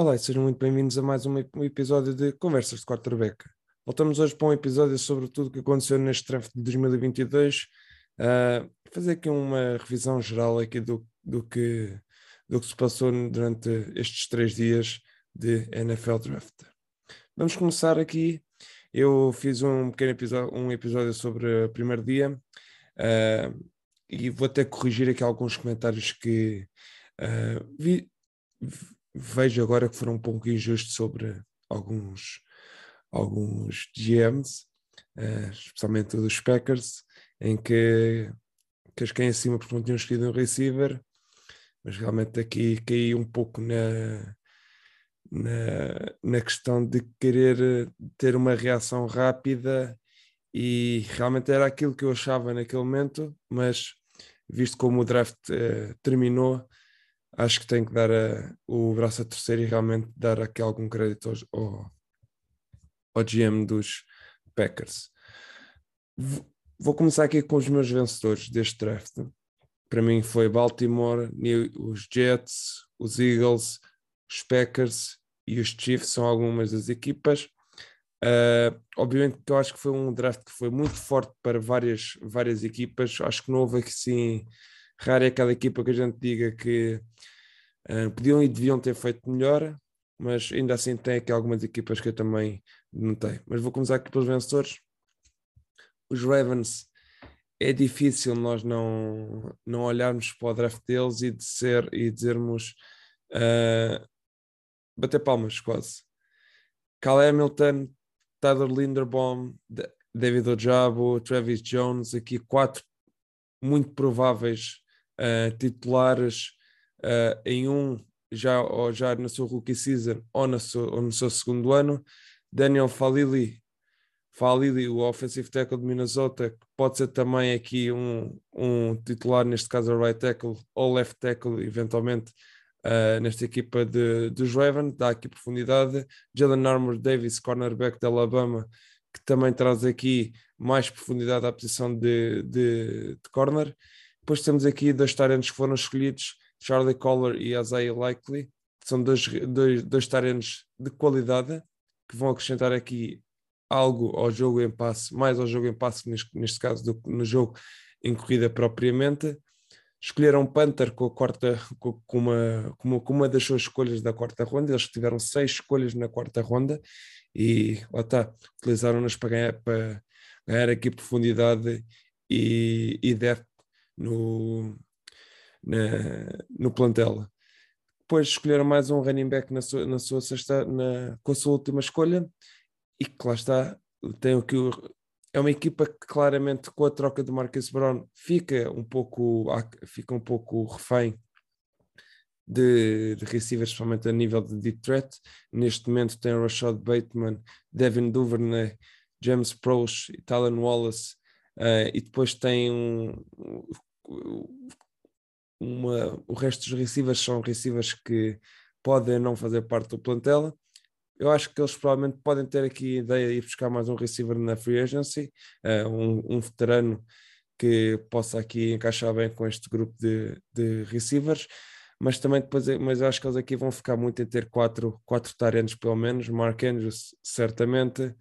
Olá e sejam muito bem-vindos a mais um episódio de Conversas de Quarterback. Voltamos hoje para um episódio sobre tudo o que aconteceu neste draft de 2022. Fazer aqui uma revisão geral aqui do que se passou durante estes 3 dias de NFL Draft. Vamos começar aqui. Eu fiz um pequeno episódio sobre o primeiro dia e vou até corrigir aqui alguns comentários que vejo agora que foram um pouco injustos sobre alguns GMs, especialmente dos Packers, em que as caem acima porque não tinham escolhido um receiver, mas realmente aqui caí um pouco na questão de querer ter uma reação rápida, e realmente era aquilo que eu achava naquele momento, mas visto como o draft terminou, acho que tenho que dar o braço a torcer e realmente dar aqui algum crédito ao GM dos Packers. Vou começar aqui com os meus vencedores deste draft. Para mim foi Baltimore, os Jets, os Eagles, os Packers e os Chiefs são algumas das equipas. Obviamente que eu acho que foi um draft que foi muito forte para várias equipas. Acho que não houve aqui, sim, rara é aquela equipa que a gente diga que podiam e deviam ter feito melhor, mas ainda assim tem aqui algumas equipas que eu também notei. Mas vou começar aqui pelos vencedores. Os Ravens, é difícil nós não olharmos para o draft deles e dizermos bater palmas quase. Kyle Hamilton, Tyler Linderbaum, David Ojabo, Travis Jones, aqui 4 muito prováveis titulares em um já no seu rookie season ou no seu segundo ano. Daniel Faalele, o offensive tackle de Minnesota, que pode ser também aqui um titular, neste caso right tackle ou left tackle eventualmente, nesta equipa dos Ravens, dá aqui profundidade. Jalen Armour Davis, cornerback de Alabama, que também traz aqui mais profundidade à posição de corner. Depois temos aqui 2 tarentes que foram escolhidos, Charlie Collar e Isaiah Likely, que são dois tarentes de qualidade, que vão acrescentar aqui algo ao jogo em passe, mais ao jogo em passe neste caso do que no jogo em corrida propriamente. Escolheram Panther com uma das suas escolhas da 4ª ronda. Eles tiveram 6 escolhas na 4ª ronda e lá está, utilizaram-nas para ganhar aqui profundidade e depth no plantel. Depois escolheram mais um running back com a sua última escolha, e que lá está, é uma equipa que claramente com a troca de Marques Brown fica um pouco refém de receivers, especialmente a nível de deep threat. Neste momento tem Rashad Bateman, Devin Duvernay, James Proch e Talon Wallace, e depois tem o resto dos receivers são receivers que podem não fazer parte do plantel. Eu acho que eles provavelmente podem ter aqui a ideia de ir buscar mais um receiver na free agency, um veterano que possa aqui encaixar bem com este grupo de receivers, mas também mas eu acho que eles aqui vão ficar muito em ter 4 talentos pelo menos. Mark Andrews, certamente,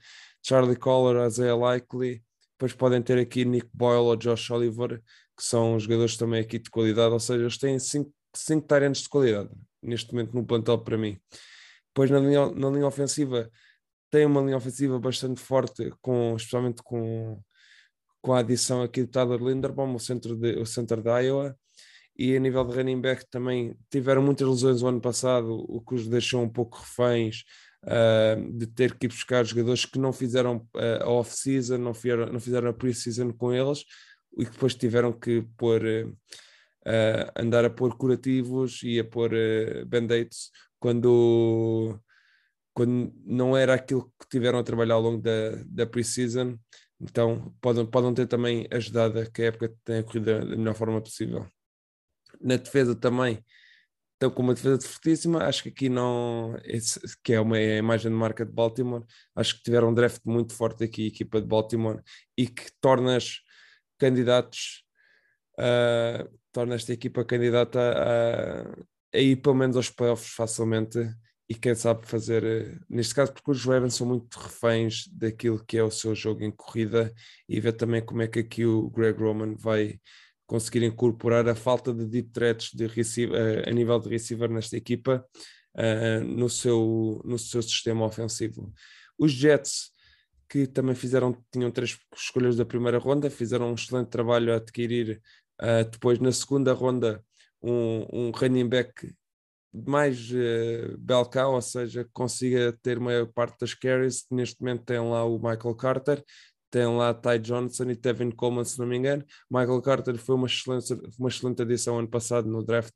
Charlie Collar, Isaiah Likely, depois podem ter aqui Nick Boyle ou Josh Oliver, que são jogadores também aqui de qualidade, ou seja, eles têm 5 talentos de qualidade neste momento no plantel para mim. Depois na linha ofensiva, tem uma linha ofensiva bastante forte, especialmente com a adição aqui de Tyler Linderbaum, o centro da Iowa, e a nível de running back também tiveram muitas lesões o ano passado, o que os deixou um pouco reféns de ter que ir buscar jogadores que não fizeram a off-season, não fizeram a pre-season com eles, e que depois tiveram que andar a pôr curativos e a pôr band-aids quando não era aquilo que tiveram a trabalhar ao longo da pre-season. Então podem ter também ajudado que a época tenha corrido da melhor forma possível. Na defesa também estão com uma defesa fortíssima. Acho que aqui não, que é uma imagem de marca de Baltimore, acho que tiveram um draft muito forte aqui, a equipa de Baltimore, e que torna esta equipa candidata a ir pelo menos aos playoffs facilmente, e quem sabe fazer, neste caso, porque os Ravens são muito reféns daquilo que é o seu jogo em corrida, e ver também como é que aqui o Greg Roman vai conseguir incorporar a falta de deep threats de receiver, a nível de receiver nesta equipa, no seu sistema ofensivo. Os Jets, que também tinham 3 escolhas da primeira ronda, fizeram um excelente trabalho a adquirir depois na segunda ronda um running back mais belka, ou seja, que consiga ter a maior parte das carries. Neste momento tem lá o Michael Carter, tem lá Ty Johnson e Tevin Coleman, se não me engano. Michael Carter foi uma excelente adição ano passado no draft,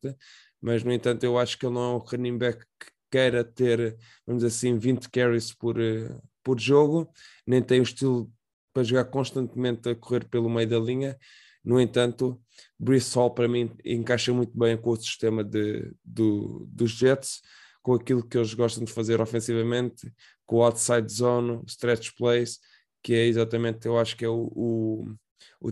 mas no entanto eu acho que ele não é um running back que queira ter, vamos dizer assim, 20 carries por jogo, nem tem o estilo para jogar constantemente a correr pelo meio da linha. No entanto, Brissol para mim encaixa muito bem com o sistema dos Jets, com aquilo que eles gostam de fazer ofensivamente, com o outside zone, stretch plays, que é exatamente, eu acho que é o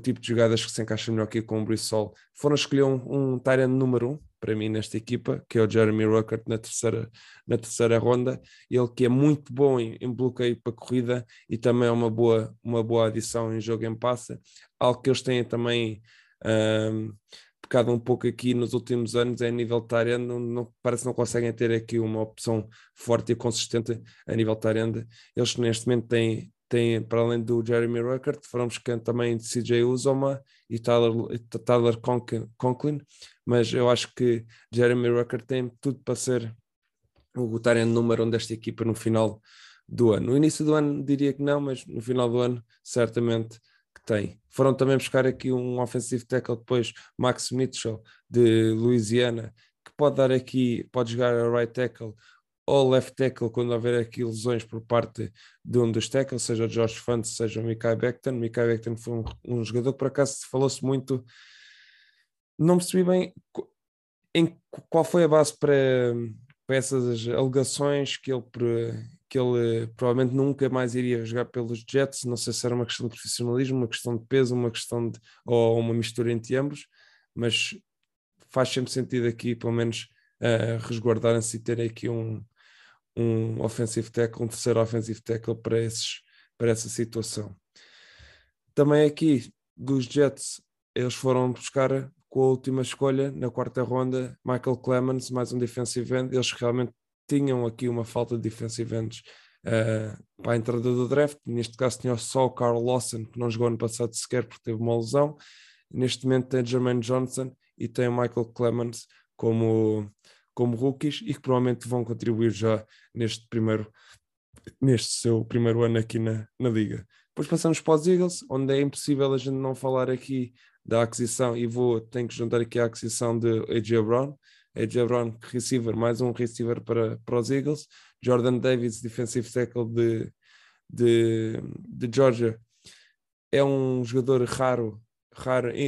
tipo de jogadas que se encaixa melhor aqui com o Brissol. Foram escolher um Tyrann número 1 para mim nesta equipa, que é o Jeremy Ruckert na terceira ronda, ele que é muito bom em bloqueio para corrida e também é uma boa adição em jogo em passe, algo que eles têm também pecado um pouco aqui nos últimos anos é a nível de Tyrann, parece que não conseguem ter aqui uma opção forte e consistente a nível de Tyrann. Eles neste momento têm, para além do Jeremy Ruckert, foram buscando também CJ Uzoma e Tyler Conklin, mas eu acho que Jeremy Ruckert tem tudo para ser o Tyrann número 1 desta equipa no final do ano. No início do ano diria que não, mas no final do ano certamente que tem. Foram também buscar aqui um offensive tackle depois, Max Mitchell, de Louisiana, que pode jogar a right tackle ou left tackle quando houver aqui lesões por parte de um dos tackles, seja o Josh Funt, seja o Mekhi Becton. Mekhi Becton foi um jogador que por acaso falou-se muito, não percebi bem em qual foi a base para essas alegações que ele provavelmente nunca mais iria jogar pelos Jets. Não sei se era uma questão de profissionalismo, uma questão de peso, ou uma mistura entre ambos, mas faz sempre sentido aqui, pelo menos, resguardarem-se e terem aqui um offensive tackle, um terceiro offensive tackle para essa situação. Também aqui dos Jets, eles foram buscar com a última escolha, na 4ª ronda, Michael Clemens, mais um defensive end. Eles realmente tinham aqui uma falta de defensive ends para a entrada do draft. Neste caso tinha só o Carl Lawson, que não jogou ano passado sequer porque teve uma lesão. Neste momento tem Jermaine Johnson e tem o Michael Clemens como rookies, e que provavelmente vão contribuir já neste seu primeiro ano aqui na Liga. Depois passamos para os Eagles, onde é impossível a gente não falar aqui da aquisição, e tenho que juntar aqui a aquisição de A.J. Brown. A.J. Brown, receiver, mais um receiver para os Eagles. Jordan Davis, defensive tackle de Georgia, é um jogador raro,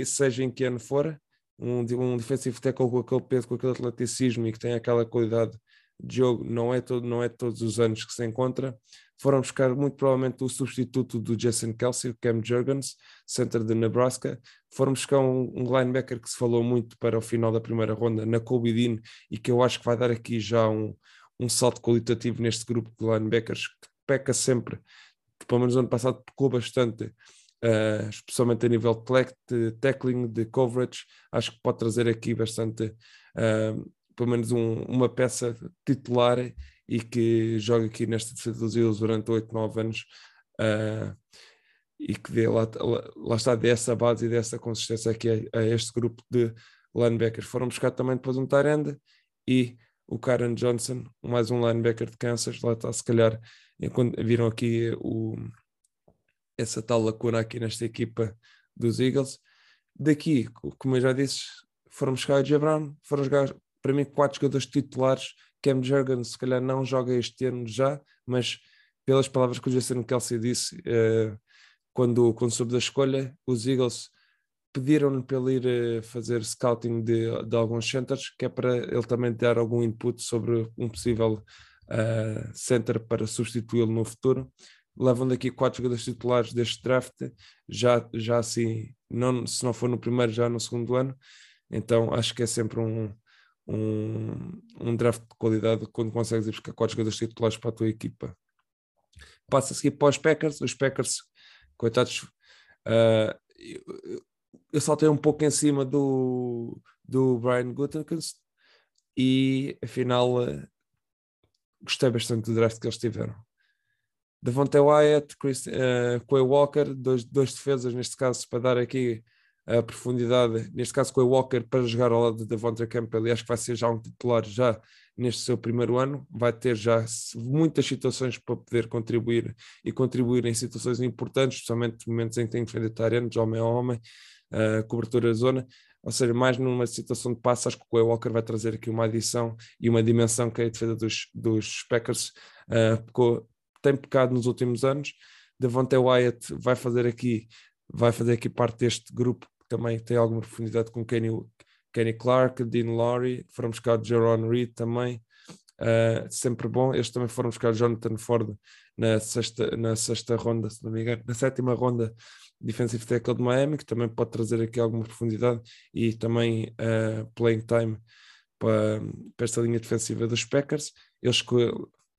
seja em que ano for. Um defensive tackle com aquele peso, com aquele atleticismo e que tem aquela qualidade de jogo, não é todos os anos que se encontra. Foram buscar muito provavelmente o substituto do Jason Kelce, o Cam Jurgens, center de Nebraska. Foram buscar um linebacker que se falou muito para o final da primeira ronda, na Kobe Dean, e que eu acho que vai dar aqui já um salto qualitativo neste grupo de linebackers, que peca sempre, pelo menos ano passado pecou bastante, especialmente a nível de tackling, de coverage. Acho que pode trazer aqui bastante, pelo menos uma peça titular, e que joga aqui nesta defesa dos Eagles durante 8-9 anos, e que dê lá está, dessa base e dessa consistência aqui a este grupo de linebackers. Foram buscar também depois um tight end e o Karen Johnson, mais um linebacker de Kansas. Lá está, se calhar viram aqui essa tal lacuna aqui nesta equipa dos Eagles. Daqui, como eu já disse, foram buscar o J. Brown, foram jogar, para mim, 4 jogadores titulares. Cam Jurgens, se calhar, não joga este ano já, mas pelas palavras que o Jason Kelce disse, quando soube da escolha, os Eagles pediram-lhe para ele ir fazer scouting de alguns centers, que é para ele também dar algum input sobre um possível center para substituí-lo no futuro. Levam daqui 4 jogadores titulares deste draft, já assim, se não for no primeiro, já no segundo ano. Então acho que é sempre um draft de qualidade quando consegues ir buscar 4 jogadores titulares para a tua equipa. Passa a seguir para os Packers. Os Packers, coitados, eu saltei um pouco em cima do Brian Gutekunst e afinal gostei bastante do draft que eles tiveram. Devontae Wyatt, Quay Walker, dois defesas neste caso para dar aqui a profundidade, neste caso Quay Walker para jogar ao lado de Devonta Campbell, e acho que vai ser já um titular já neste seu primeiro ano, vai ter já muitas situações para poder contribuir e contribuir em situações importantes, especialmente momentos em que tem que defender Tyrann, homem a homem, cobertura da zona, ou seja, mais numa situação de passe, acho que o Quay Walker vai trazer aqui uma adição e uma dimensão que a defesa dos Packers tem pecado nos últimos anos. Devontae Wyatt vai fazer aqui parte deste grupo que também tem alguma profundidade com Kenny Clark, Dean Lowry, foram buscar o Jaron Reed também, sempre bom. Eles também foram buscar Jonathan Ford na sexta ronda, se não me engano, na sétima ronda, defensive tackle de Miami, que também pode trazer aqui alguma profundidade e também playing time para esta linha defensiva dos Packers. Eles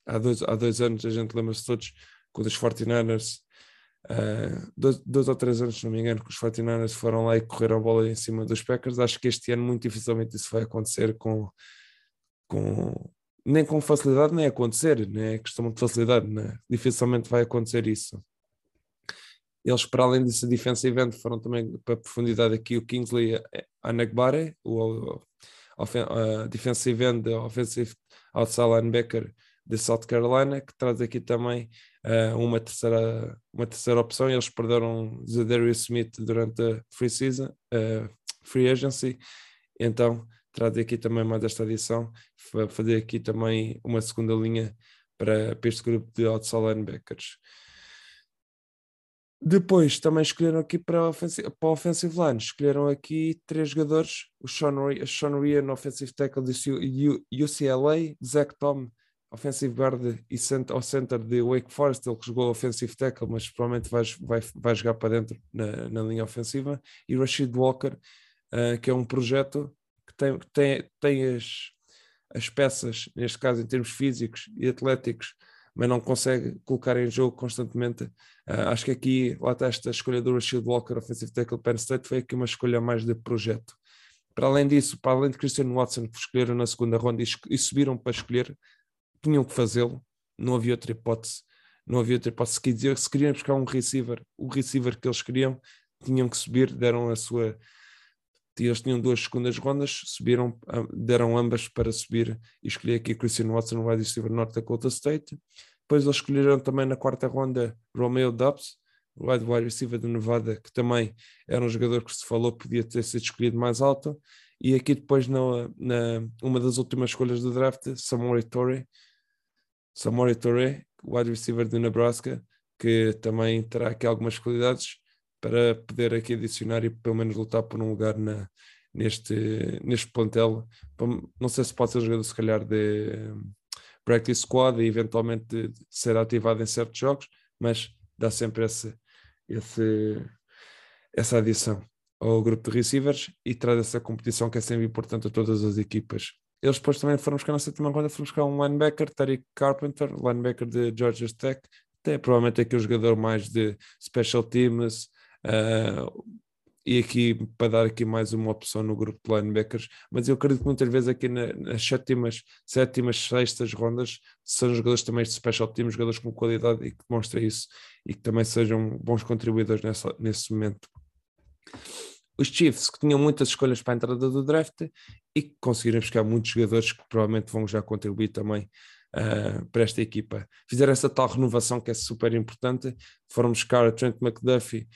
há dois anos, a gente lembra-se todos, quando os 49ers, dois ou três anos, se não me engano, que os 49ers foram lá e correram a bola em cima dos Packers. Acho que este ano muito dificilmente isso vai acontecer nem com facilidade, nem acontecer, nem é questão de facilidade, né? Dificilmente vai acontecer isso. Eles, para além desse defensive end, foram também para a profundidade aqui o Kingsley Anagbare, o defensive end, offensive outside linebacker de South Carolina, que traz aqui também uma terceira opção. Eles perderam Zadarius Smith durante a free agency, então traz aqui também mais esta adição, fazer aqui também uma segunda linha para este grupo de outside linebackers. Depois também escolheram aqui para offensive line, escolheram aqui 3 jogadores, o Sean Ryan, offensive tackle de UCLA, Zach Tom, offensive guard e center de Wake Forest, ele que jogou offensive tackle, mas provavelmente vai jogar para dentro na linha ofensiva, e Rashid Walker, que é um projeto que tem as peças, neste caso em termos físicos e atléticos, mas não consegue colocar em jogo constantemente. Acho que aqui, lá está esta escolha do Rashid Walker, offensive tackle Penn State, foi aqui uma escolha mais de projeto. Para além disso, para além de Christian Watson, que escolheram na segunda ronda e subiram para escolher, tinham que fazê-lo, não havia outra hipótese, se queriam buscar um receiver, o receiver que eles queriam, tinham que subir, deram a sua, eles tinham 2 segundas rondas, subiram, deram ambas para subir, e escolhi aqui Christian Watson, wide receiver de North Dakota State. Depois eles escolheram também na quarta ronda Romeo Doubs, wide receiver de Nevada, que também era um jogador que se falou podia ter sido escolhido mais alto, e aqui depois uma das últimas escolhas do draft, Samori Touré, wide receiver de Nebraska, que também terá aqui algumas qualidades para poder aqui adicionar e pelo menos lutar por um lugar neste plantel. Não sei se pode ser jogador, se calhar, de practice squad e eventualmente de ser ativado em certos jogos, mas dá sempre essa adição ao grupo de receivers e traz essa competição que é sempre importante a todas as equipas. Eles depois também foram buscar na sétima ronda, foram buscar um linebacker, Tariq Carpenter, linebacker de Georgia Tech, até provavelmente aqui o jogador mais de special teams, e aqui para dar aqui mais uma opção no grupo de linebackers. Mas eu acredito que muitas vezes aqui nas sétimas, sextas rondas são jogadores também de special teams, jogadores com qualidade e que demonstrem isso e que também sejam bons contribuidores nesse momento. Os Chiefs, que tinham muitas escolhas para a entrada do draft e que conseguiram buscar muitos jogadores que provavelmente vão já contribuir também para esta equipa. Fizeram essa tal renovação que é super importante, foram buscar a Trent McDuffie,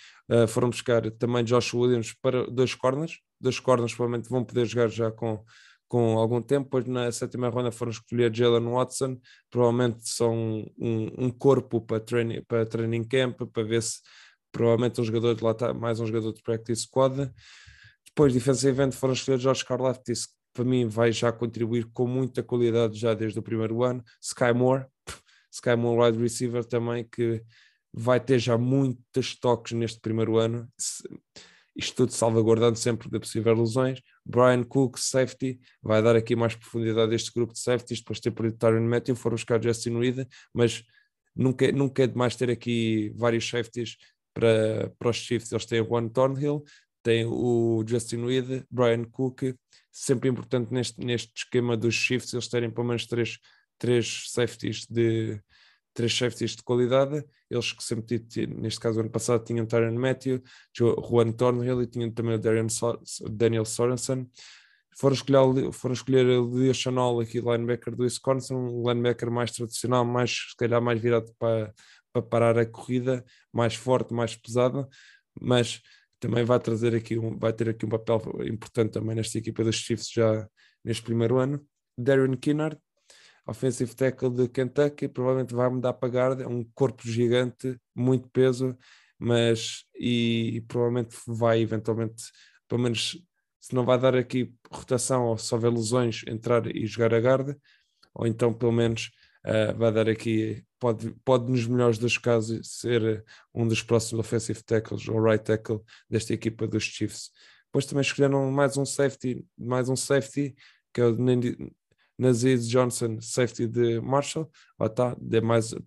foram buscar também Josh Williams para 2 corners provavelmente vão poder jogar já com algum tempo. Depois na sétima ronda foram escolher Jalen Watson, provavelmente são um corpo para training camp, para ver se provavelmente um jogador de lá está, mais um jogador de practice squad. Depois, defensive end, foram escolher Josh Karlaftis, que para mim vai já contribuir com muita qualidade já desde o primeiro ano. Sky Moore, wide receiver também, que vai ter já muitos toques neste primeiro ano. isto tudo salvaguardando sempre de possíveis lesões. Brian Cook, safety, vai dar aqui mais profundidade a este grupo de safeties, depois de ter perdido Tyrann Mathieu, foram buscar Justin Reid, mas nunca é demais ter aqui vários safeties para os Chiefs. Eles têm o Juan Thornhill, têm o Justin Reid, Brian Cook, sempre importante neste esquema dos Chiefs, eles terem pelo menos três safeties de qualidade. Eles que sempre, neste caso ano passado, tinham Tyrann Mathieu, Juan Thornhill e tinham também o Daniel Sorensen. Foram escolher o Le'Veon Hall, aqui linebacker do Wisconsin, um linebacker mais tradicional, mais, se calhar mais virado para parar a corrida, mais forte, mais pesada, mas também vai ter aqui um papel importante também nesta equipa dos Chiefs já neste primeiro ano. Darren Kennard, offensive tackle de Kentucky, provavelmente vai mudar para guarda, é um corpo gigante, muito peso, mas e provavelmente vai eventualmente, pelo menos se não vai dar aqui rotação ou se houver lesões, entrar e jogar a guarda, ou então pelo menos vai dar aqui, pode nos melhores dos casos ser um dos próximos offensive tackles ou right tackle desta equipa dos Chiefs. Depois também escolheram mais um safety, que é o Nazir Johnson, safety de Marshall.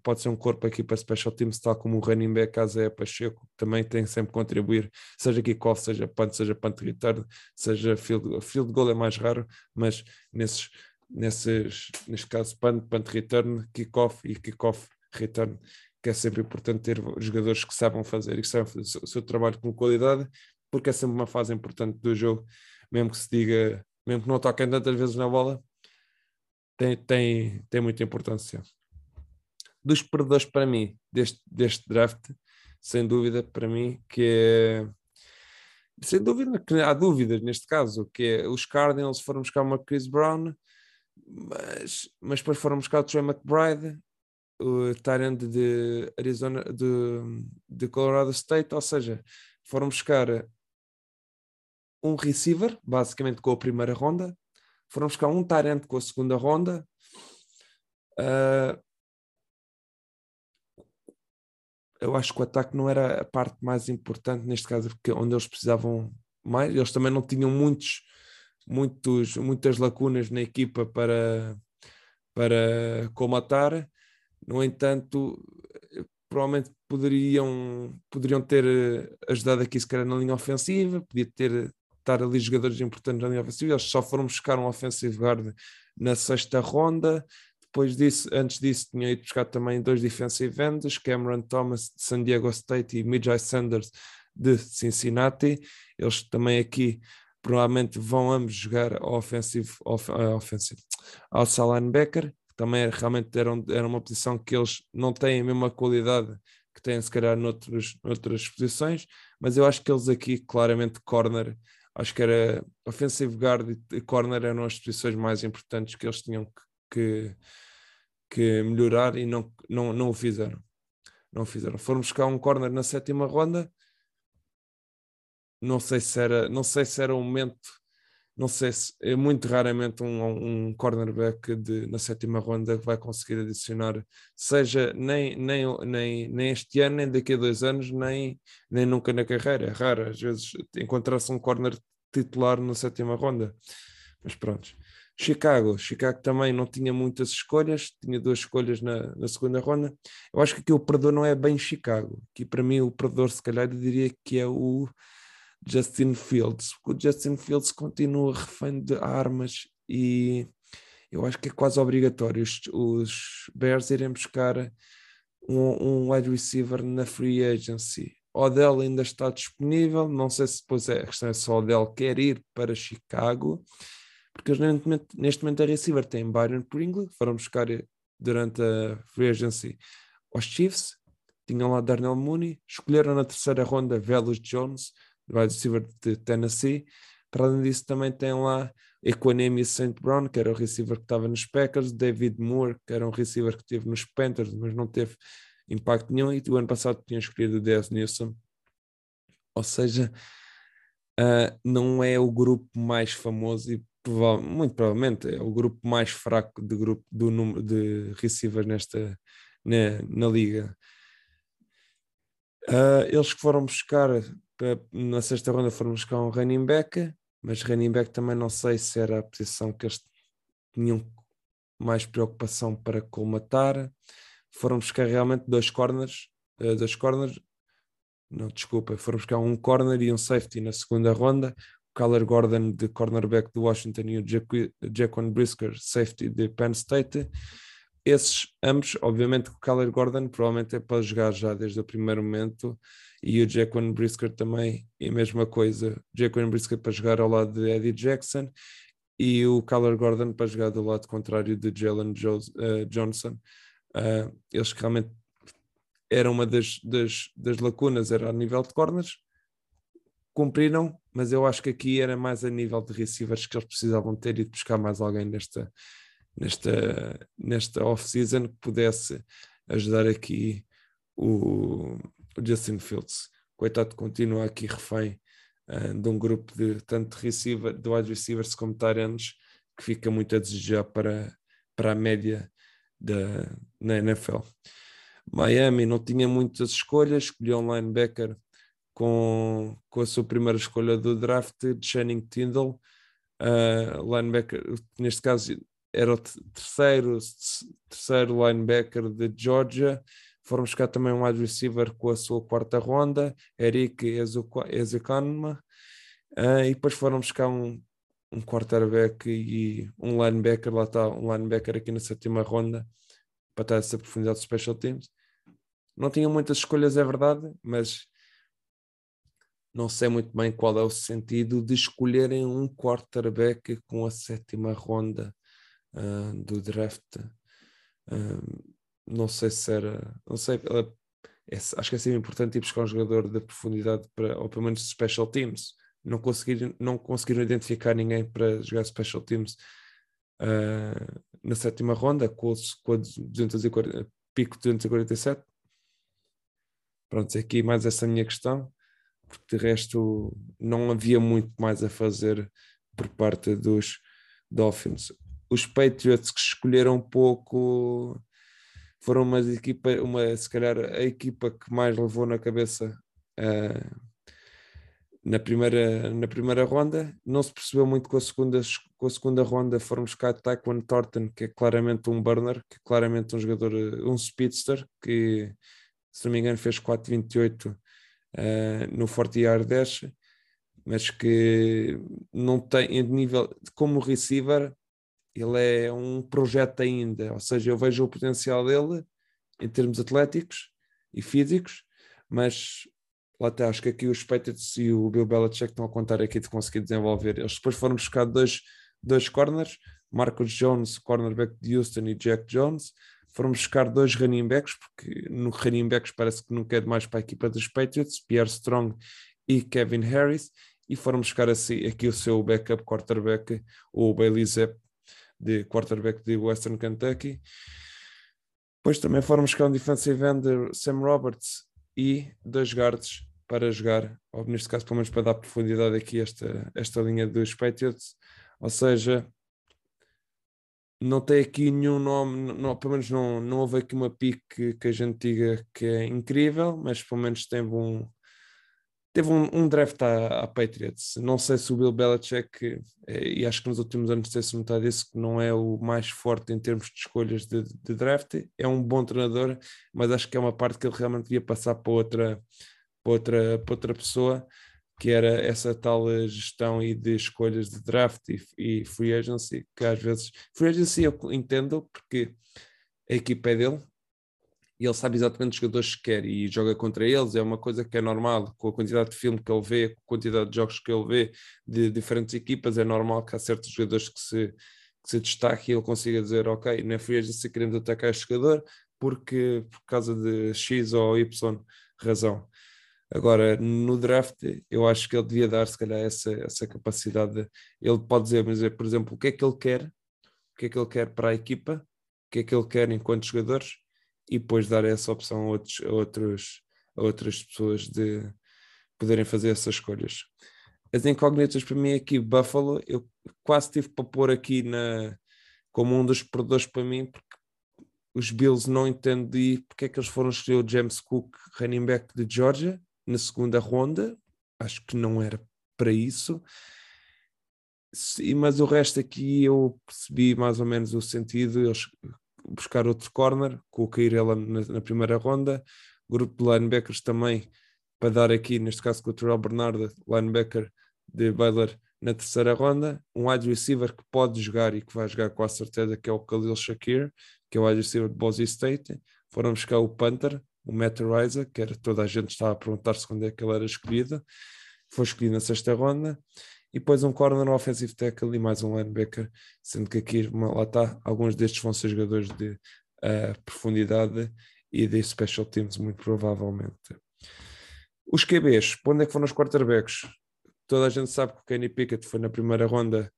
Pode ser um corpo aqui para special teams, tal como o running back Isaiah Pacheco, que também tem sempre contribuir, seja kickoff, seja punt return, seja field goal é mais raro, mas neste caso punt return, kickoff return, que é sempre importante ter jogadores que sabem fazer e que sabem fazer o seu trabalho com qualidade, porque é sempre uma fase importante do jogo, mesmo que não toquem tantas vezes na bola, tem muita importância. Dos perdedores para mim deste draft, sem dúvida para mim, que é, sem dúvida que há dúvidas neste caso, que é, os Cardinals foram buscar o Marques Brown, mas depois foram buscar o Trey McBride, o tight end de Arizona, de Colorado State, ou seja, foram buscar um receiver basicamente com a primeira ronda, foram buscar um tight end com a segunda ronda. Eu acho que o ataque não era a parte mais importante neste caso, porque onde eles precisavam mais, eles também não tinham muitas lacunas na equipa para comatar. No entanto, provavelmente poderiam ter ajudado aqui se calhar na linha ofensiva, podia ter estar ali jogadores importantes na linha ofensiva. Eles só foram buscar um offensive guard na sexta ronda. Antes disso, tinham ido buscar também dois defensive ends, Cameron Thomas de San Diego State e Mijai Sanders de Cincinnati. Eles também aqui provavelmente vão ambos jogar ao offensive outside linebacker, que também realmente era uma posição que eles não têm a mesma qualidade que têm se calhar noutras posições, mas eu acho que eles aqui claramente corner, acho que era offensive guard e corner eram as posições mais importantes que eles tinham que melhorar e não o fizeram. Não o fizeram. Foram buscar um corner na sétima ronda. Não sei se era o momento, não sei se é muito raramente um cornerback na sétima ronda que vai conseguir adicionar, seja nem este ano, nem daqui a 2 anos, nem nunca na carreira. É raro, às vezes, encontrar-se um corner titular na sétima ronda. Mas pronto. Chicago também não tinha muitas escolhas, tinha 2 escolhas na segunda ronda. Eu acho que aqui o perdedor não é bem Chicago. Aqui para mim o perdedor, se calhar, eu diria que é o Justin Fields, porque o Justin Fields continua refém de armas e eu acho que é quase obrigatório os Bears irem buscar um wide receiver na free agency. Odell ainda está disponível, não sei se depois a questão é se Odell quer ir para Chicago, porque neste momento a receiver tem Byron Pringle, foram buscar durante a free agency aos Chiefs, tinham lá Darnell Mooney, escolheram na terceira ronda Velus Jones, wide receiver de Tennessee. Para além disso também tem lá Equanimeous St. Brown, que era o receiver que estava nos Packers, David Moore, que era um receiver que teve nos Panthers, mas não teve impacto nenhum, e o ano passado tinha escolhido o Dez Newsome. Ou seja, não é o grupo mais famoso e muito provavelmente é o grupo mais fraco de grupo do número de receivers na liga. Eles que foram buscar na sexta ronda foram buscar um running back, mas running back também não sei se era a posição que eles tinham mais preocupação para colmatar. Foram buscar realmente foram buscar um corner e um safety na segunda ronda, o Kyler Gordon de cornerback do Washington e o Jaquan Brisker, safety de Penn State. Esses ambos, obviamente que o Kyler Gordon provavelmente é para jogar já desde o primeiro momento, e o Jaquan Brisker também é a mesma coisa, Jaquan Brisker para jogar ao lado de Eddie Jackson e o Kyler Gordon para jogar do lado contrário de Jalen Johnson. Eles que realmente eram uma das lacunas, era a nível de corners, cumpriram, mas eu acho que aqui era mais a nível de receivers que eles precisavam ter e de buscar mais alguém nesta off-season que pudesse ajudar aqui o Justin Fields. Coitado, continua aqui refém de um grupo de tanto de wide receivers como tight ends que fica muito a desejar para a média na NFL. Miami não tinha muitas escolhas, escolheu um linebacker com a sua primeira escolha do draft, de Channing Tindall, linebacker, neste caso era o terceiro linebacker de Georgia. Foram buscar também um wide receiver com a sua quarta ronda, Eric Ezekanma, e depois foram buscar um quarterback e um linebacker, lá está um linebacker aqui na sétima ronda, para estar essa profundidade de special teams. Não tinha muitas escolhas, é verdade, mas não sei muito bem qual é o sentido de escolherem um quarterback com a sétima ronda do draft. Não sei se era... Não sei, acho que é sempre importante ir buscar um jogador de profundidade, ou pelo menos de special teams. Não conseguiram identificar ninguém para jogar special teams na sétima ronda, com a pico 247. Pronto, aqui mais essa minha questão, porque de resto não havia muito mais a fazer por parte dos Dolphins. Os Patriots, que escolheram pouco, foram se calhar a equipa que mais levou na cabeça na primeira ronda. Não se percebeu muito com a segunda ronda. Foram buscar Tyquan Thornton, que é claramente um burner, que é claramente um jogador, um speedster, que se não me engano fez 4.28 no 40-yard dash, mas que não tem em nível como receiver. Ele é um projeto ainda, ou seja, eu vejo o potencial dele em termos atléticos e físicos, mas lá está, acho que aqui os Patriots e o Bill Belichick estão a contar aqui de conseguir desenvolver. Eles depois foram buscar dois corners, Marques Jones, cornerback de Houston, e Jack Jones. Foram buscar dois running backs, porque no running backs parece que nunca é demais para a equipa dos Patriots, Pierre Strong e Kevin Harris, e foram buscar assim, aqui o seu backup quarterback, o Bailey Zapp, de quarterback de Western Kentucky. Depois também foram buscar um defensive end, Sam Roberts, e dois guards para jogar, ou neste caso pelo menos para dar profundidade aqui esta linha dos Patriots. Ou seja, não tem aqui nenhum nome, pelo menos não houve aqui uma pique que a gente diga que é incrível, mas pelo menos teve um draft à Patriots. Não sei se o Bill Belichick, e acho que nos últimos anos tem-se notado isso, que não é o mais forte em termos de escolhas de draft. É um bom treinador, mas acho que é uma parte que ele realmente devia passar para outra pessoa, que era essa tal gestão e de escolhas de draft e free agency, que às vezes... Free agency eu entendo, porque a equipa é dele, e ele sabe exatamente os jogadores que quer e joga contra eles. É uma coisa que é normal, com a quantidade de filme que ele vê, com a quantidade de jogos que ele vê de diferentes equipas, é normal que há certos jogadores que se destaquem e ele consiga dizer, ok, na free agency queremos atacar este jogador porque por causa de X ou Y razão. Agora, no draft, eu acho que ele devia dar, se calhar, essa capacidade. Ele pode dizer, mas, por exemplo, o que é que ele quer? O que é que ele quer para a equipa? O que é que ele quer enquanto jogadores? E depois dar essa opção a outras pessoas de poderem fazer essas escolhas. As incógnitas para mim aqui, Buffalo, eu quase tive para pôr aqui como um dos perdedores para mim, porque os Bills não entendi porque é que eles foram escolher o James Cook, running back de Georgia, na segunda ronda. acho que não era para isso. Mas o resto aqui eu percebi mais ou menos o sentido. Eles buscar outro corner, coloquei ela na primeira ronda, grupo de linebackers também, para dar aqui, neste caso com o Terrell Bernard, linebacker de Baylor, na terceira ronda, um wide receiver que pode jogar e que vai jogar com a certeza, que é o Khalil Shakir, que é o wide receiver de Boise State. Foram buscar o punter, o Matt Ariza, que era, toda a gente estava a perguntar-se quando é que ele era escolhido, foi escolhido na sexta ronda, e depois um corner, um offensive tackle e mais um linebacker, sendo que aqui, lá está, alguns destes vão ser jogadores de profundidade e de special teams, muito provavelmente. Os QBs, para onde é que foram os quarterbacks? Toda a gente sabe que o Kenny Pickett foi na primeira ronda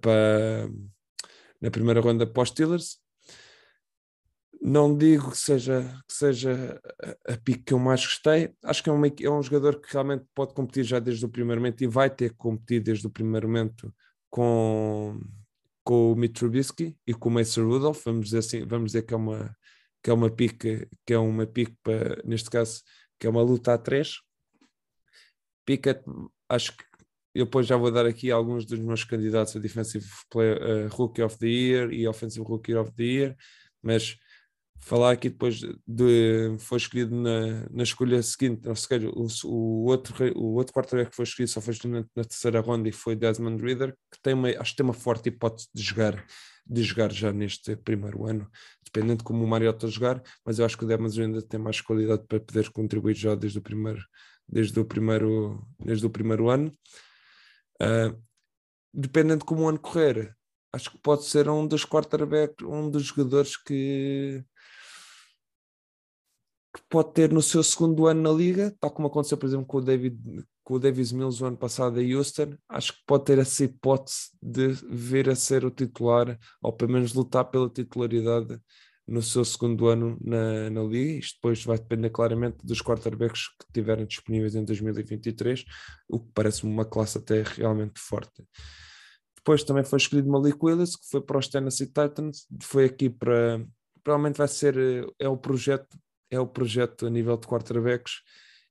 para os Steelers. Não digo que seja a pick que eu mais gostei. Acho que é um jogador que realmente pode competir já desde o primeiro momento e vai ter que competir desde o primeiro momento com o Mitch Trubisky e com o Mason Rudolph. Vamos dizer assim, vamos dizer que é uma pick para, neste caso, que é uma luta a três. Pickett, acho que eu depois já vou dar aqui alguns dos meus candidatos a Defensive Player, Rookie of the Year e Offensive Rookie of the Year, mas falar aqui depois de foi escolhido na escolha seguinte, ou seja, o outro quarterback que foi escolhido só foi escolhido na terceira ronda e foi Desmond Ridder, que acho que tem uma forte hipótese de jogar já neste primeiro ano, dependendo de como o Mariota jogar, mas eu acho que o Desmond ainda tem mais qualidade para poder contribuir já desde o primeiro ano. Dependendo de como o ano correr, acho que pode ser um dos quarterbacks, um dos jogadores que pode ter no seu segundo ano na liga, tal como aconteceu, por exemplo, com o Davis Mills o ano passado em Houston. Acho que pode ter essa hipótese de vir a ser o titular, ou pelo menos lutar pela titularidade no seu segundo ano na liga. Isto depois vai depender claramente dos quarterbacks que tiverem disponíveis em 2023, o que parece-me uma classe até realmente forte. Depois também foi escolhido Malik Willis, que foi para os Tennessee Titans, foi aqui para... Provavelmente vai ser... É o projeto a nível de quarterbacks,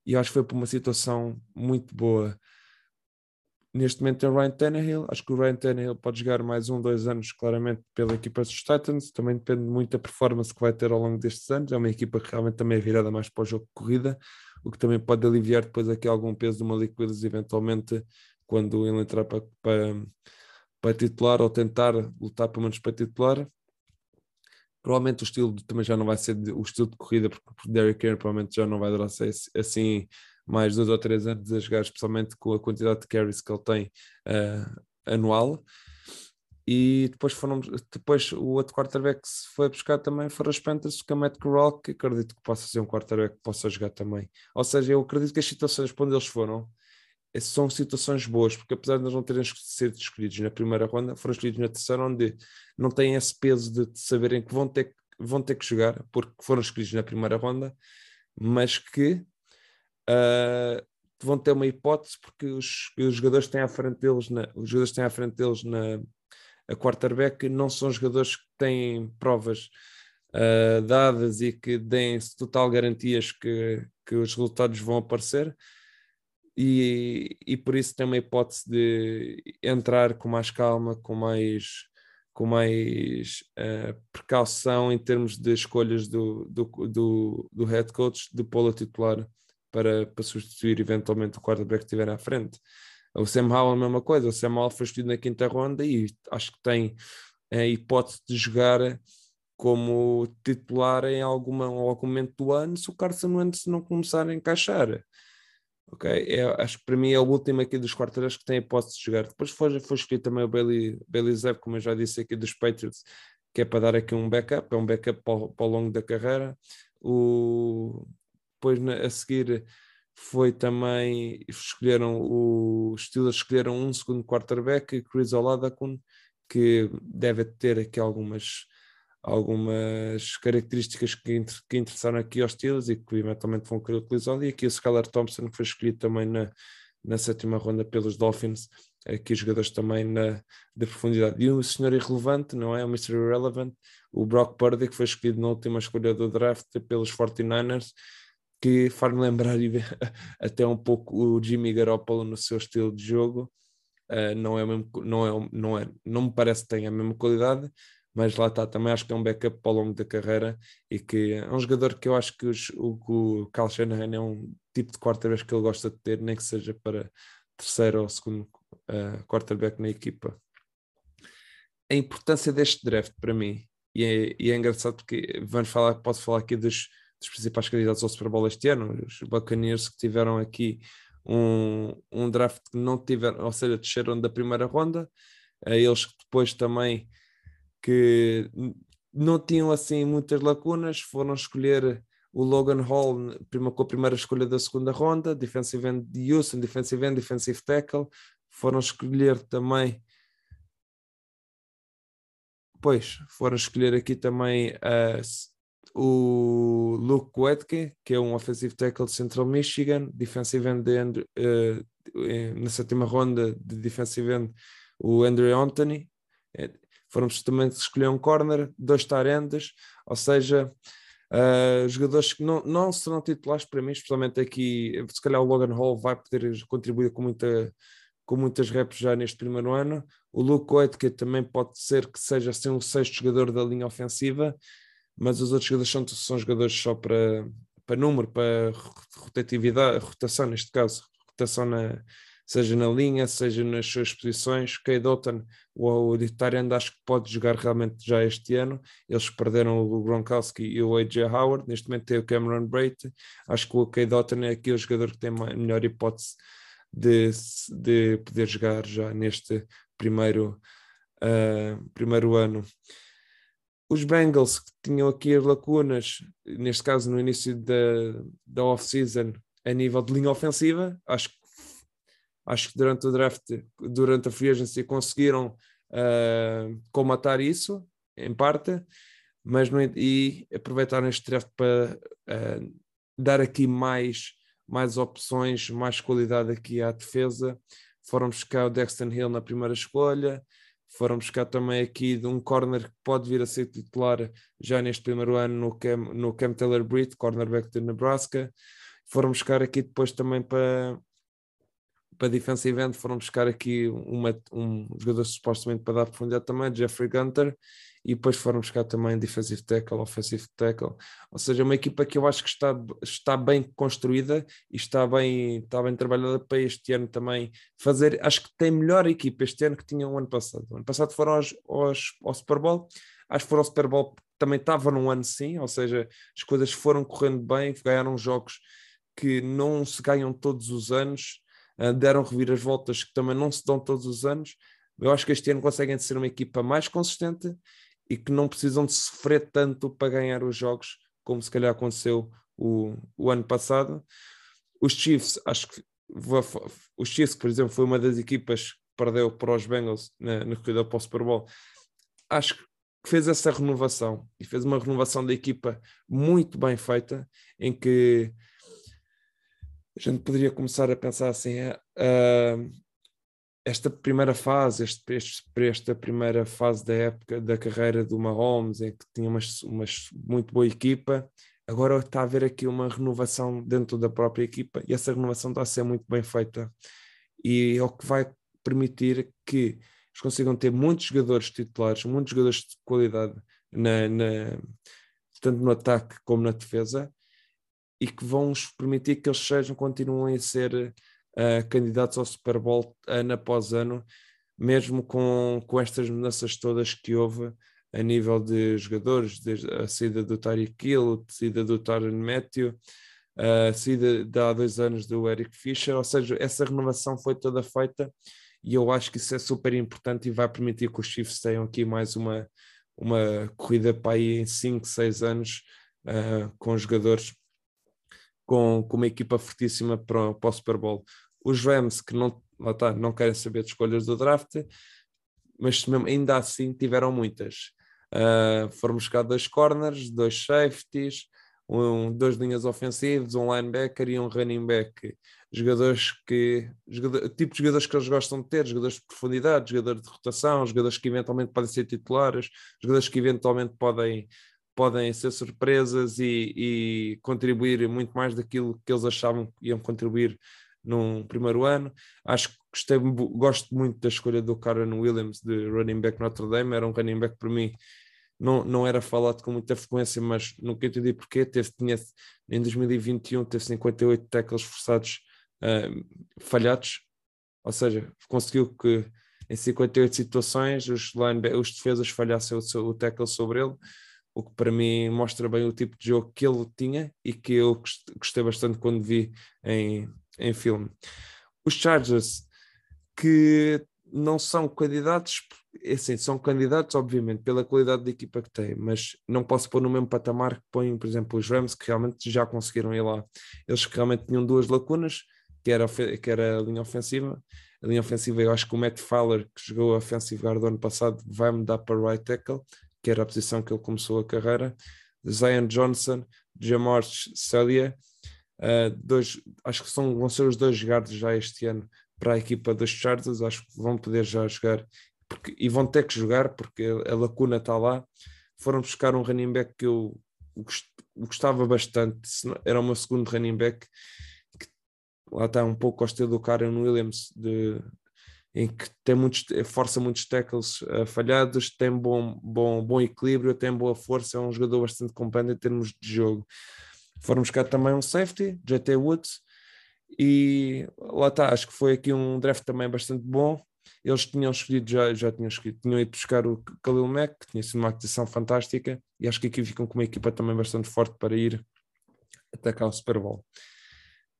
e acho que foi para uma situação muito boa. Neste momento tem o Ryan Tannehill, acho que o Ryan Tannehill pode jogar mais 1-2 anos claramente pela equipa dos Titans, também depende muito da performance que vai ter ao longo destes anos. É uma equipa que realmente também é virada mais para o jogo de corrida, o que também pode aliviar depois aqui algum peso do Malik Willis eventualmente quando ele entrar para titular, ou tentar lutar pelo menos para titular. Provavelmente o estilo também já não vai ser o estilo de corrida, porque o Derek Carr provavelmente já não vai durar assim mais 2 ou 3 anos a jogar, especialmente com a quantidade de carries que ele tem anual. E depois o outro quarterback que se foi buscar também foram os Panthers, que é o Matt Corral, que acredito que possa ser um quarterback que possa jogar também. Ou seja, eu acredito que as situações para onde eles foram são situações boas, porque apesar de nós não terem sido escolhidos na primeira ronda, foram escolhidos na terceira, onde não têm esse peso de saberem que vão ter que jogar, porque foram escolhidos na primeira ronda, mas que vão ter uma hipótese, porque os jogadores que têm à frente deles a quarterback não são jogadores que têm provas dadas e que deem total garantias que os resultados vão aparecer. E por isso tem uma hipótese de entrar com mais calma, com mais precaução em termos de escolhas do head coach, de pô-lo titular para substituir eventualmente o quarterback que estiver à frente. O Sam Howell, a mesma coisa. O Sam Howell foi escolhido na quinta ronda e acho que tem a hipótese de jogar como titular em algum momento do ano, se o Carson Wentz não começar a encaixar. Okay. Acho que para mim é o último aqui dos quarterbacks que tem a hipótese de jogar. Depois foi escolhido também o Bailey Zapp, como eu já disse aqui, dos Patriots, que é para dar aqui um backup, é um backup para o longo da carreira. Depois a seguir foi também, escolheram os Steelers, escolheram um segundo quarterback, Chris Oladokun, que deve ter aqui algumas características que interessaram aqui aos Steelers e que eventualmente vão querer utilizar. E aqui o Skylar Thompson, que foi escolhido também na sétima ronda pelos Dolphins, aqui os jogadores também de profundidade. E o senhor irrelevante, não é? O Mr. Irrelevant, o Brock Purdy, que foi escolhido na última escolha do draft pelos 49ers, que faz-me lembrar até um pouco o Jimmy Garoppolo no seu estilo de jogo. Não me parece que tenha a mesma qualidade, mas lá está, também acho que é um backup ao longo da carreira e que é um jogador que eu acho que o Kyle Shanahan é um tipo de quarterback que ele gosta de ter, nem que seja para terceiro ou segundo quarterback na equipa. A importância deste draft para mim, e é engraçado porque posso falar aqui dos principais candidatos ao Super Bowl este ano, os Buccaneers, que tiveram aqui um draft que não tiveram, ou seja, desceram da primeira ronda, eles que depois também que não tinham assim muitas lacunas, foram escolher o Logan Hall com a primeira escolha da segunda ronda, defensive end de Houston, defensive end, defensive tackle, foram escolher aqui também o Luke Kuetke, que é um offensive tackle de Central Michigan, defensive end na sétima ronda de defensive end, o Andre Anthony. Foram-se também escolher um corner, 2 tight ends, ou seja, jogadores que não serão titulares para mim, especialmente aqui. Se calhar o Logan Hall vai poder contribuir com muitas reps já neste primeiro ano. O Luke Kuetke também pode ser que seja assim um sexto jogador da linha ofensiva, mas os outros jogadores são jogadores só para número, para rotação neste caso, seja na linha, seja nas suas posições. Cade Otton, o Tyrann, acho que pode jogar realmente já este ano. Eles perderam o Gronkowski e o A.J. Howard, neste momento tem o Cameron Brate. Acho que o Cade Otton é aqui o jogador que tem a melhor hipótese de poder jogar já neste primeiro ano. Os Bengals, que tinham aqui as lacunas, neste caso no início da off-season, a nível de linha ofensiva, acho que durante o draft, durante a free agency, conseguiram comatar isso, em parte, e aproveitaram este draft para dar aqui mais opções, mais qualidade aqui à defesa. Foram buscar o Daxton Hill na primeira escolha, foram buscar também aqui de um corner que pode vir a ser titular já neste primeiro ano no Cam Taylor-Britt, cornerback de Nebraska. Foram buscar aqui depois também para defensive end, foram buscar aqui um jogador supostamente para dar profundidade também, Jeffrey Gunter, e depois foram buscar também defensive tackle, offensive tackle. Ou seja, uma equipa que eu acho que está bem construída e está bem trabalhada para este ano também fazer. Acho que tem melhor equipa este ano que tinha o ano passado. O ano passado foram ao Super Bowl, acho que foram ao Super Bowl, também estava num ano sim, ou seja, as coisas foram correndo bem, ganharam jogos que não se ganham todos os anos, deram reviravoltas que também não se dão todos os anos. Eu acho que este ano conseguem ser uma equipa mais consistente e que não precisam de sofrer tanto para ganhar os jogos, como se calhar aconteceu o ano passado. Os Chiefs, por exemplo, foi uma das equipas que perdeu para os Bengals na corrida para o Super Bowl. Acho que fez essa renovação, e fez uma renovação da equipa muito bem feita, em que a gente poderia começar a pensar assim, esta primeira fase da época, da carreira do Mahomes, em que tinha uma muito boa equipa, agora está a haver aqui uma renovação dentro da própria equipa, e essa renovação está a ser muito bem feita, e é o que vai permitir que eles consigam ter muitos jogadores titulares, muitos jogadores de qualidade, tanto no ataque como na defesa, e que vão permitir que eles continuem a ser candidatos ao Super Bowl ano após ano, mesmo com estas mudanças todas que houve a nível de jogadores, desde a saída do Tyreek Hill, a saída do Tyrann Mathieu, a saída de há 2 anos do Eric Fisher, ou seja, essa renovação foi toda feita, e eu acho que isso é super importante e vai permitir que os Chiefs tenham aqui mais uma corrida para aí em 5, 6 anos com jogadores com uma equipa fortíssima para o Super Bowl. Os Rams, que não querem saber de escolhas do draft, mas mesmo, ainda assim tiveram muitas. Foram buscar 2 corners, 2 safeties, 2 linhas ofensivas, um linebacker e um running back. Tipo de jogadores que eles gostam de ter, jogadores de profundidade, jogadores de rotação, jogadores que eventualmente podem ser titulares, jogadores que eventualmente podem podem ser surpresas e contribuir muito mais daquilo que eles achavam que iam contribuir num primeiro ano. Acho que gosto muito da escolha do Kyren Williams, de running back Notre Dame. Era um running back para mim, não era falado com muita frequência, mas nunca entendi porquê. Em 2021 teve 58 tackles forçados falhados, ou seja, conseguiu que em 58 situações os defesas falhassem o tackle sobre ele, o que para mim mostra bem o tipo de jogo que ele tinha e que eu gostei bastante quando vi em filme. Os Chargers, que não são candidatos, assim, são candidatos obviamente pela qualidade da equipa que têm, mas não posso pôr no mesmo patamar que põem, por exemplo, os Rams, que realmente já conseguiram ir lá. Eles que realmente tinham duas lacunas, que era a linha ofensiva. A linha ofensiva, eu acho que o Matt Fowler, que jogou a offensive guard do ano passado, vai mudar para right tackle, que era a posição que ele começou a carreira. Zion Johnson, Jamar Celia, acho que vão ser os dois guards já este ano para a equipa dos Chargers. Acho que vão poder já jogar, e vão ter que jogar, porque a lacuna está lá. Foram buscar um running back que eu gostava bastante, era o meu segundo running back, que lá está um pouco gostei do Kyren Williams, em que tem força muitos tackles falhados, tem bom equilíbrio, tem boa força, é um jogador bastante completo em termos de jogo. Foram buscar também um safety, J.T. Woods, e lá está, acho que foi aqui um draft também bastante bom. Eles tinham escolhido, tinham ido buscar o Khalil Mack, que tinha sido uma aquisição fantástica, e acho que aqui ficam com uma equipa também bastante forte para ir atacar o Super Bowl.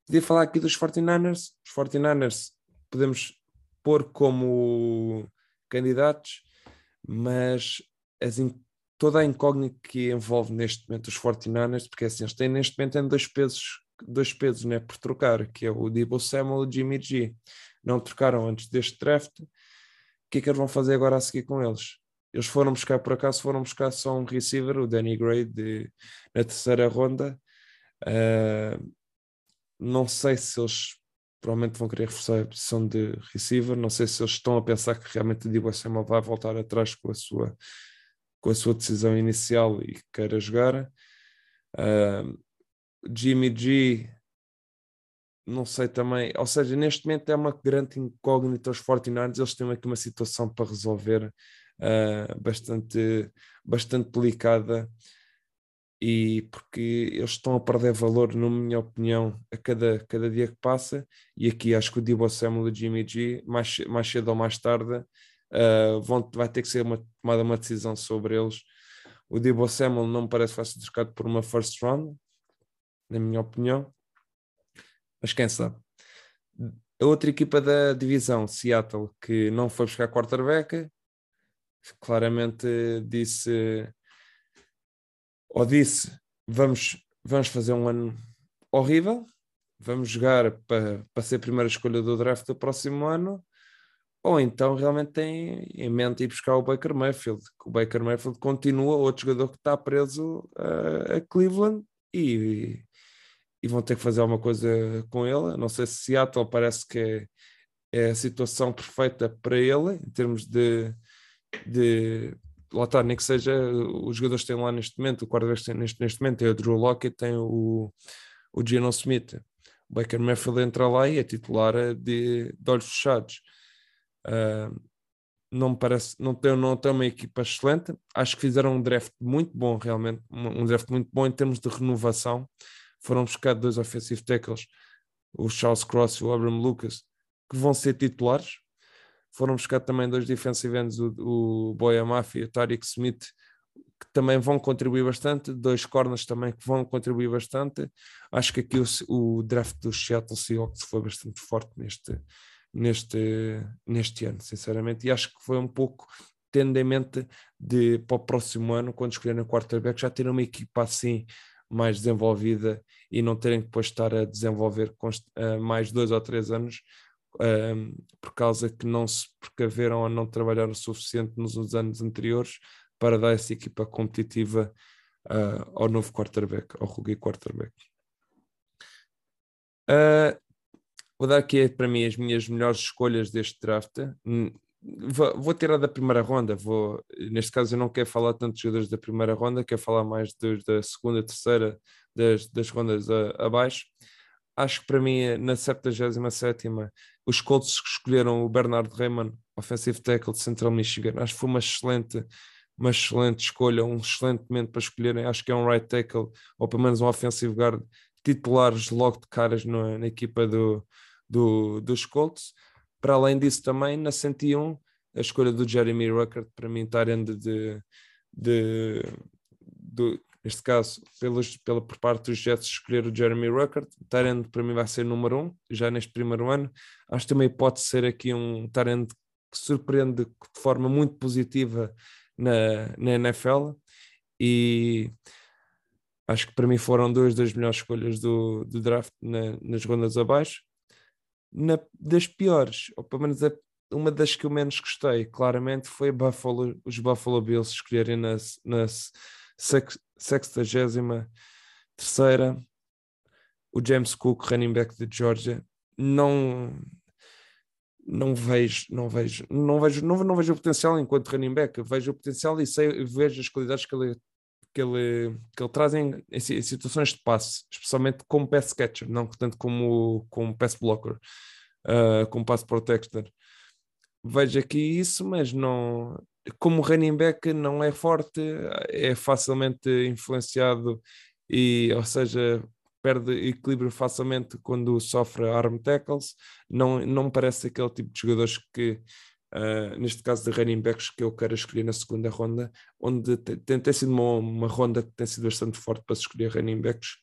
Podia falar aqui dos 49ers. Os 49ers podemos pôr como candidatos, mas toda a incógnita que envolve neste momento os 49ers, porque assim, eles têm neste momento dois pesos, né, por trocar, que é o Deebo Samuel e o Jimmy G. Não trocaram antes deste draft. O que é que eles vão fazer agora a seguir com eles? Eles foram buscar só um receiver, o Danny Gray, na terceira ronda. Não sei se eles provavelmente vão querer reforçar a posição de receiver, não sei se eles estão a pensar que realmente o Deebo Samuel vai voltar atrás com a sua decisão inicial e queira jogar. Jimmy G, não sei também, ou seja, neste momento é uma grande incógnita aos 49ers. Eles têm aqui uma situação para resolver bastante, bastante delicada, e porque eles estão a perder valor, na minha opinião, a cada dia que passa, e aqui acho que o Deebo Samuel e o Jimmy G, mais cedo ou mais tarde, vai ter que ser tomada uma decisão sobre eles. O Deebo Samuel não me parece fácil trocado por uma first round, na minha opinião, mas quem sabe. A outra equipa da divisão, Seattle, que não foi buscar quarterback, claramente disse vamos fazer um ano horrível, vamos jogar para ser a primeira escolha do draft do próximo ano, ou então realmente tem em mente ir buscar o Baker Mayfield, que o Baker Mayfield continua outro jogador que está preso a Cleveland, e vão ter que fazer alguma coisa com ele. Não sei se Seattle parece que é a situação perfeita para ele, em termos de lá está, nem que seja, os jogadores têm lá neste momento, o quarterback tem neste momento, tem o Drew Lockett, tem o Geno Smith. O Baker Mayfield entra lá e é titular de olhos fechados. Não me parece, não tem uma equipa excelente. Acho que fizeram um draft muito bom, realmente, um draft muito bom em termos de renovação. Foram buscar dois offensive tackles, o Charles Cross e o Abram Lucas, que vão ser titulares. Foram buscar também dois defensive ends, o Boya Mafi e o Tariq Smith, que também vão contribuir bastante. Dois corners também que vão contribuir bastante. Acho que aqui o draft do Seattle Seahawks foi bastante forte neste ano, sinceramente, e acho que foi um pouco tendo em mente para o próximo ano, quando escolherem o quarterback, já terem uma equipa assim mais desenvolvida e não terem que depois estar a desenvolver mais 2 ou 3 anos, por causa que não se precaveram ou não trabalharam o suficiente nos anos anteriores para dar essa equipa competitiva ao novo quarterback, ao rookie quarterback. Vou dar aqui para mim as minhas melhores escolhas deste draft. vou tirar da primeira ronda, neste caso eu não quero falar tanto de jogadores da primeira ronda, quero falar mais da segunda, terceira, das rondas abaixo. Acho que para mim, na 77ª, os Colts escolheram o Bernard Rayman, offensive tackle de Central Michigan. Acho que foi uma excelente escolha, um excelente momento para escolherem. Acho que é um right tackle, ou pelo menos um offensive guard, titulares logo de caras na equipa dos Colts. Para além disso também, na 101, a escolha do Jeremy Ruckert, para mim, Tyrann neste caso, por parte dos Jets, escolher o Jeremy Ruckert. Tyrann, para mim, vai ser número 1, já neste primeiro ano. Acho que também pode ser aqui um Tyrann que surpreende de forma muito positiva na NFL, e acho que para mim foram duas das melhores escolhas do draft nas rondas abaixo. Das piores, ou pelo menos uma das que eu menos gostei, claramente, foi os Buffalo Bills escolherem na 63ª o James Cook, running back de Georgia. Não vejo o potencial enquanto running back, vejo o potencial e vejo as qualidades que ele traz em situações de passe, especialmente como pass catcher, não tanto como pass blocker, como pass protector. Vejo aqui isso, mas não, como running back não é forte, é facilmente influenciado, e, ou seja, perde equilíbrio facilmente quando sofre arm tackles. Não me parece aquele tipo de jogadores que, neste caso de running backs, que eu quero escolher na segunda ronda, onde tem sido uma ronda que tem sido bastante forte para se escolher running backs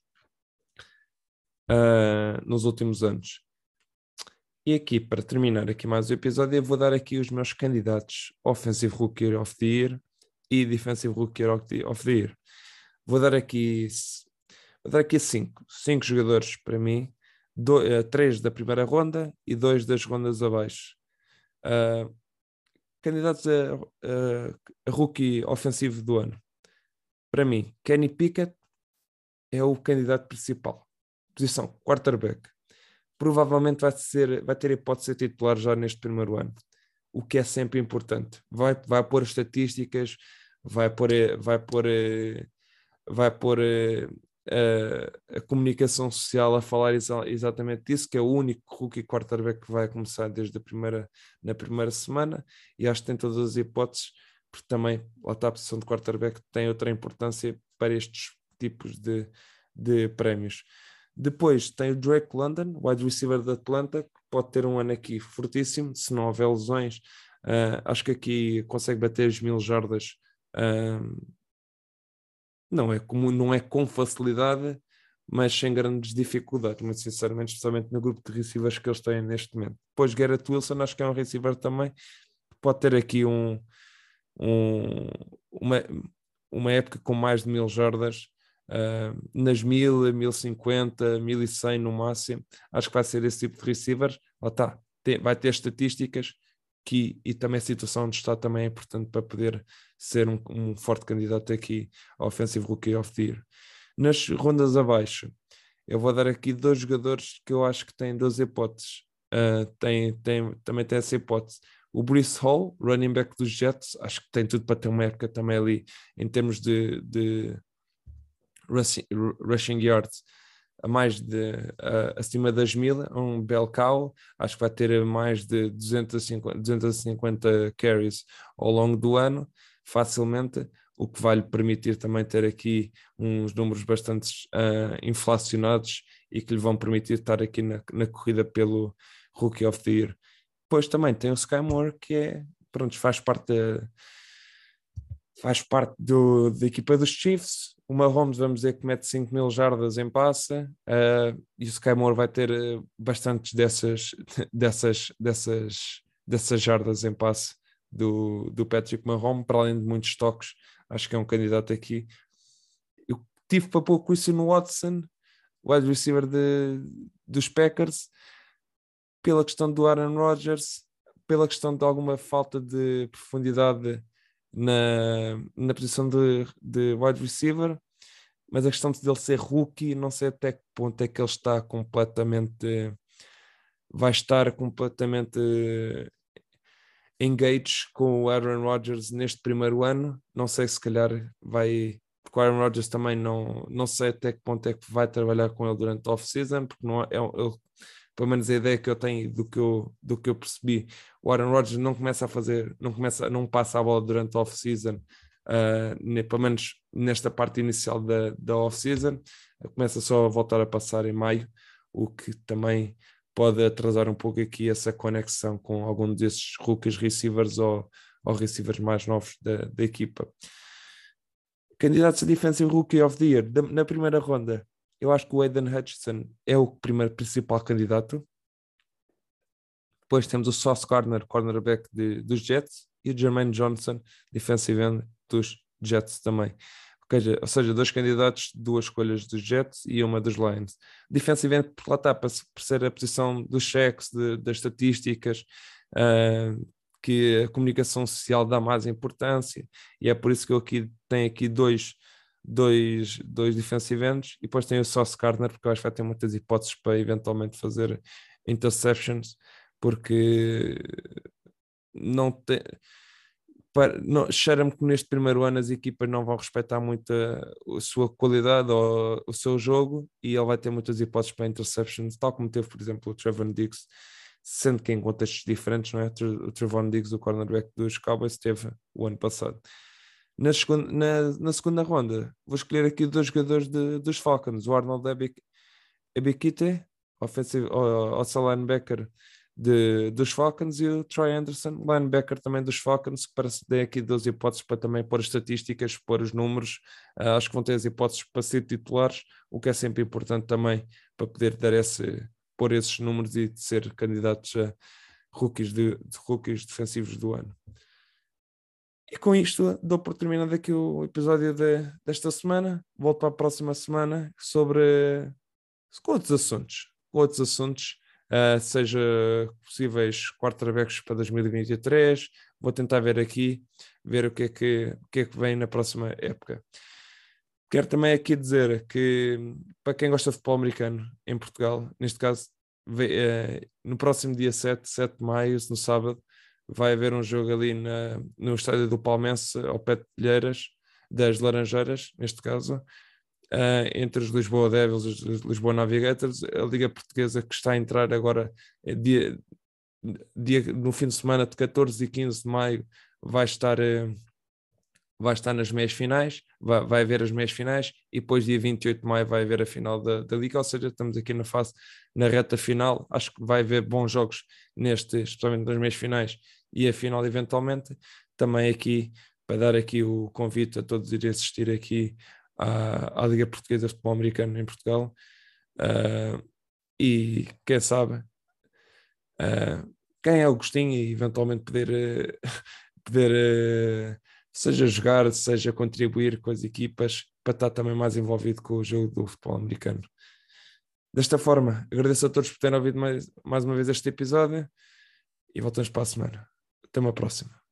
nos últimos anos. E aqui, para terminar aqui mais o episódio, eu vou dar aqui os meus candidatos Offensive Rookie of the Year e Defensive Rookie of the Year. Vou dar aqui 5 jogadores para mim, 3 da primeira ronda e 2 das rondas abaixo. Candidatos a rookie ofensivo do ano. Para mim, Kenny Pickett é o candidato principal. Posição, quarterback. Provavelmente vai ter hipótese de ser titular já neste primeiro ano, o que é sempre importante. Vai pôr estatísticas, vai pôr a comunicação social a falar exatamente disso, que é o único rookie quarterback que vai começar desde na primeira semana, e acho que tem todas as hipóteses, porque também lá está a posição de quarterback, tem outra importância para estes tipos de prémios. Depois tem o Drake London, wide receiver de Atlanta, que pode ter um ano aqui fortíssimo, se não houver lesões. Acho que aqui consegue bater as 1000 jardas. Não é com facilidade, mas sem grandes dificuldades, muito sinceramente, especialmente no grupo de receivers que eles têm neste momento. Depois Garrett Wilson, acho que é um receiver também, pode ter aqui uma época com mais de 1000 jardas, nas 1000, 1050, 1100 no máximo. Acho que vai ser esse tipo de receivers. Vai ter estatísticas, e também a situação de estado também é importante para poder ser um forte candidato aqui ao Offensive Rookie of the Year. Nas rondas abaixo, eu vou dar aqui 2 jogadores que eu acho que têm 2 hipóteses. Também tem essa hipótese. O Brissol, running back dos Jets, acho que tem tudo para ter uma época também ali em termos de rushing yards a mais acima das 1000, um bel cow. Acho que vai ter mais de 250 carries ao longo do ano, facilmente, o que vai lhe permitir também ter aqui uns números bastante inflacionados, e que lhe vão permitir estar aqui na corrida pelo Rookie of the Year. Depois também tem o Sky Moore, que faz parte da equipa dos Chiefs. O Mahomes, vamos dizer que mete 5000 jardas em passa, e o Sky Moore vai ter bastantes dessas jardas em passe do Patrick Mahomes, para além de muitos toques. Acho que é um candidato aqui. Eu tive para pôr o Christian Watson, wide receiver dos Packers, pela questão do Aaron Rodgers, pela questão de alguma falta de profundidade na posição de wide receiver, mas a questão dele ser rookie, não sei até que ponto é que ele está completamente vai estar completamente engage com o Aaron Rodgers neste primeiro ano. Não sei, se calhar vai, porque o Aaron Rodgers também não sei até que ponto é que vai trabalhar com ele durante a off-season, porque não é, pelo menos a ideia que eu tenho do que eu percebi, o Aaron Rodgers não passa a bola durante a off-season, pelo menos nesta parte inicial da off-season. Começa só a voltar a passar em maio, o que também pode atrasar um pouco aqui essa conexão com algum desses rookies receivers ou receivers mais novos da equipa. Candidatos a Defensive Rookie of the Year. Na primeira ronda, eu acho que o Aiden Hutchinson é o primeiro principal candidato. Depois temos o Sauce Gardner, cornerback dos Jets, e o Jermaine Johnson, defensive end dos Jets também. Ou seja, dois candidatos, duas escolhas dos Jets e uma dos Lions. Defensive end, lá está, por ser a posição dos cheques, das estatísticas, que a comunicação social dá mais importância, e é por isso que eu aqui tenho aqui dois defensive ends, e depois tenho o Sauce Gardner, porque eu acho que vai ter muitas hipóteses para eventualmente fazer interceptions, porque não tem... Cheira-me que neste primeiro ano as equipas não vão respeitar muito a sua qualidade ou o seu jogo, e ele vai ter muitas hipóteses para interceptions, tal como teve, por exemplo, o Trevon Diggs, sendo que em contextos diferentes, não é? O Trevon Diggs, o cornerback dos Cowboys, teve o ano passado. Na segunda ronda, vou escolher aqui dois jogadores dos Falcons, o Arnold Ebikite, outside linebacker dos Falcons, e o Troy Anderson, linebacker também dos Falcons, que parece que tem aqui duas hipóteses para também pôr as estatísticas, pôr os números. Acho que vão ter as hipóteses para ser titulares, o que é sempre importante também para poder dar pôr esses números e ser candidatos a rookies, rookies defensivos do ano. E com isto dou por terminado aqui o episódio desta semana. Volto para a próxima semana com outros assuntos. Seja possíveis quarterbacks para 2023, vou tentar ver o que é que vem na próxima época. Quero também aqui dizer que, para quem gosta de futebol americano em Portugal, neste caso no próximo dia 7 de maio, no sábado, vai haver um jogo ali no estádio do Palmense, ao pé de das Laranjeiras, neste caso, entre os Lisboa Devils e os Lisboa Navigators. A Liga Portuguesa, que está a entrar agora no fim de semana de 14 e 15 de maio, vai estar nas meias finais, vai haver as meias finais, e depois dia 28 de maio vai haver a final da Liga. Ou seja, estamos aqui na reta final. Acho que vai haver bons jogos especialmente nas meias finais e a final eventualmente. Também aqui, para dar aqui o convite a todos irem assistir aqui à Liga Portuguesa de Futebol Americano em Portugal, e quem sabe, quem é o gostinho, e eventualmente poder seja jogar, seja contribuir com as equipas, para estar também mais envolvido com o jogo do futebol americano. Desta forma, agradeço a todos por terem ouvido mais uma vez este episódio, e voltamos para a semana. Até uma próxima.